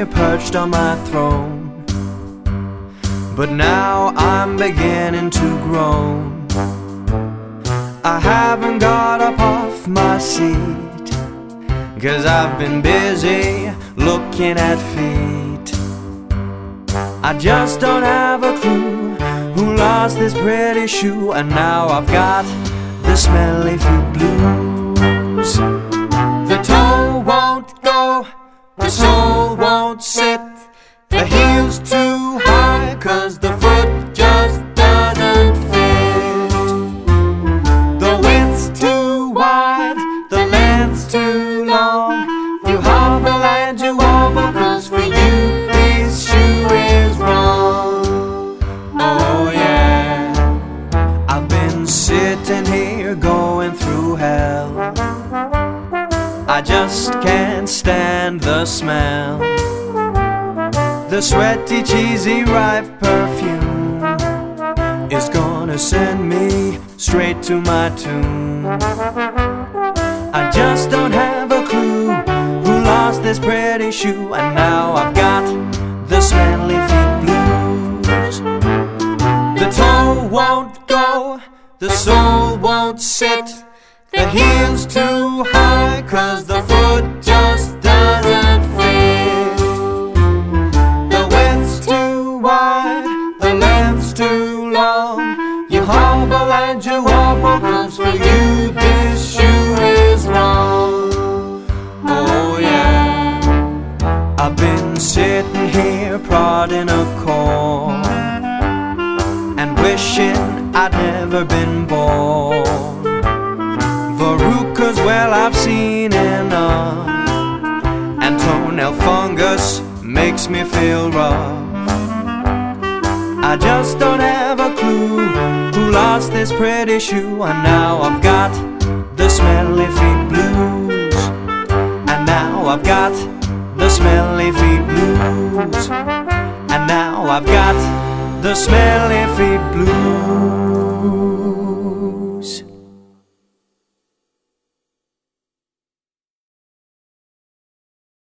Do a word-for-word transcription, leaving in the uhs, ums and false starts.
here perched on my throne. But now I'm beginning to groan. I haven't got up off my seat, 'cause I've been busy looking at feet. I just don't have a clue who lost this pretty shoe, and now I've got the smelly feet blues. The toe won't go, the sole won't sit, the heel's too high 'cause the foot just doesn't fit. The width's too wide, the length's too long, you hobble and you wobble 'cause for you this shoe is wrong. Oh yeah, I've been sitting here going through hell. I just can't stand the smell, the sweaty, cheesy, ripe perfume is gonna send me straight to my tomb. I just don't have a clue who lost this pretty shoe, and now I've got the smelly feet blues. The toe won't go, the sole won't sit, the heel's too high 'cause the foot just doesn't fit. The length's too long, you hobble and you wobble 'cause for you this shoe is wrong. Oh yeah, I've been sitting here prodding a chord and wishing I'd never been born. Verrucas, well I've seen enough, and toenail fungus makes me feel rough. I just don't have a clue who lost this pretty shoe, and now I've got the smelly feet blues. And now I've got the smelly feet blues. And now I've got the smelly feet blues.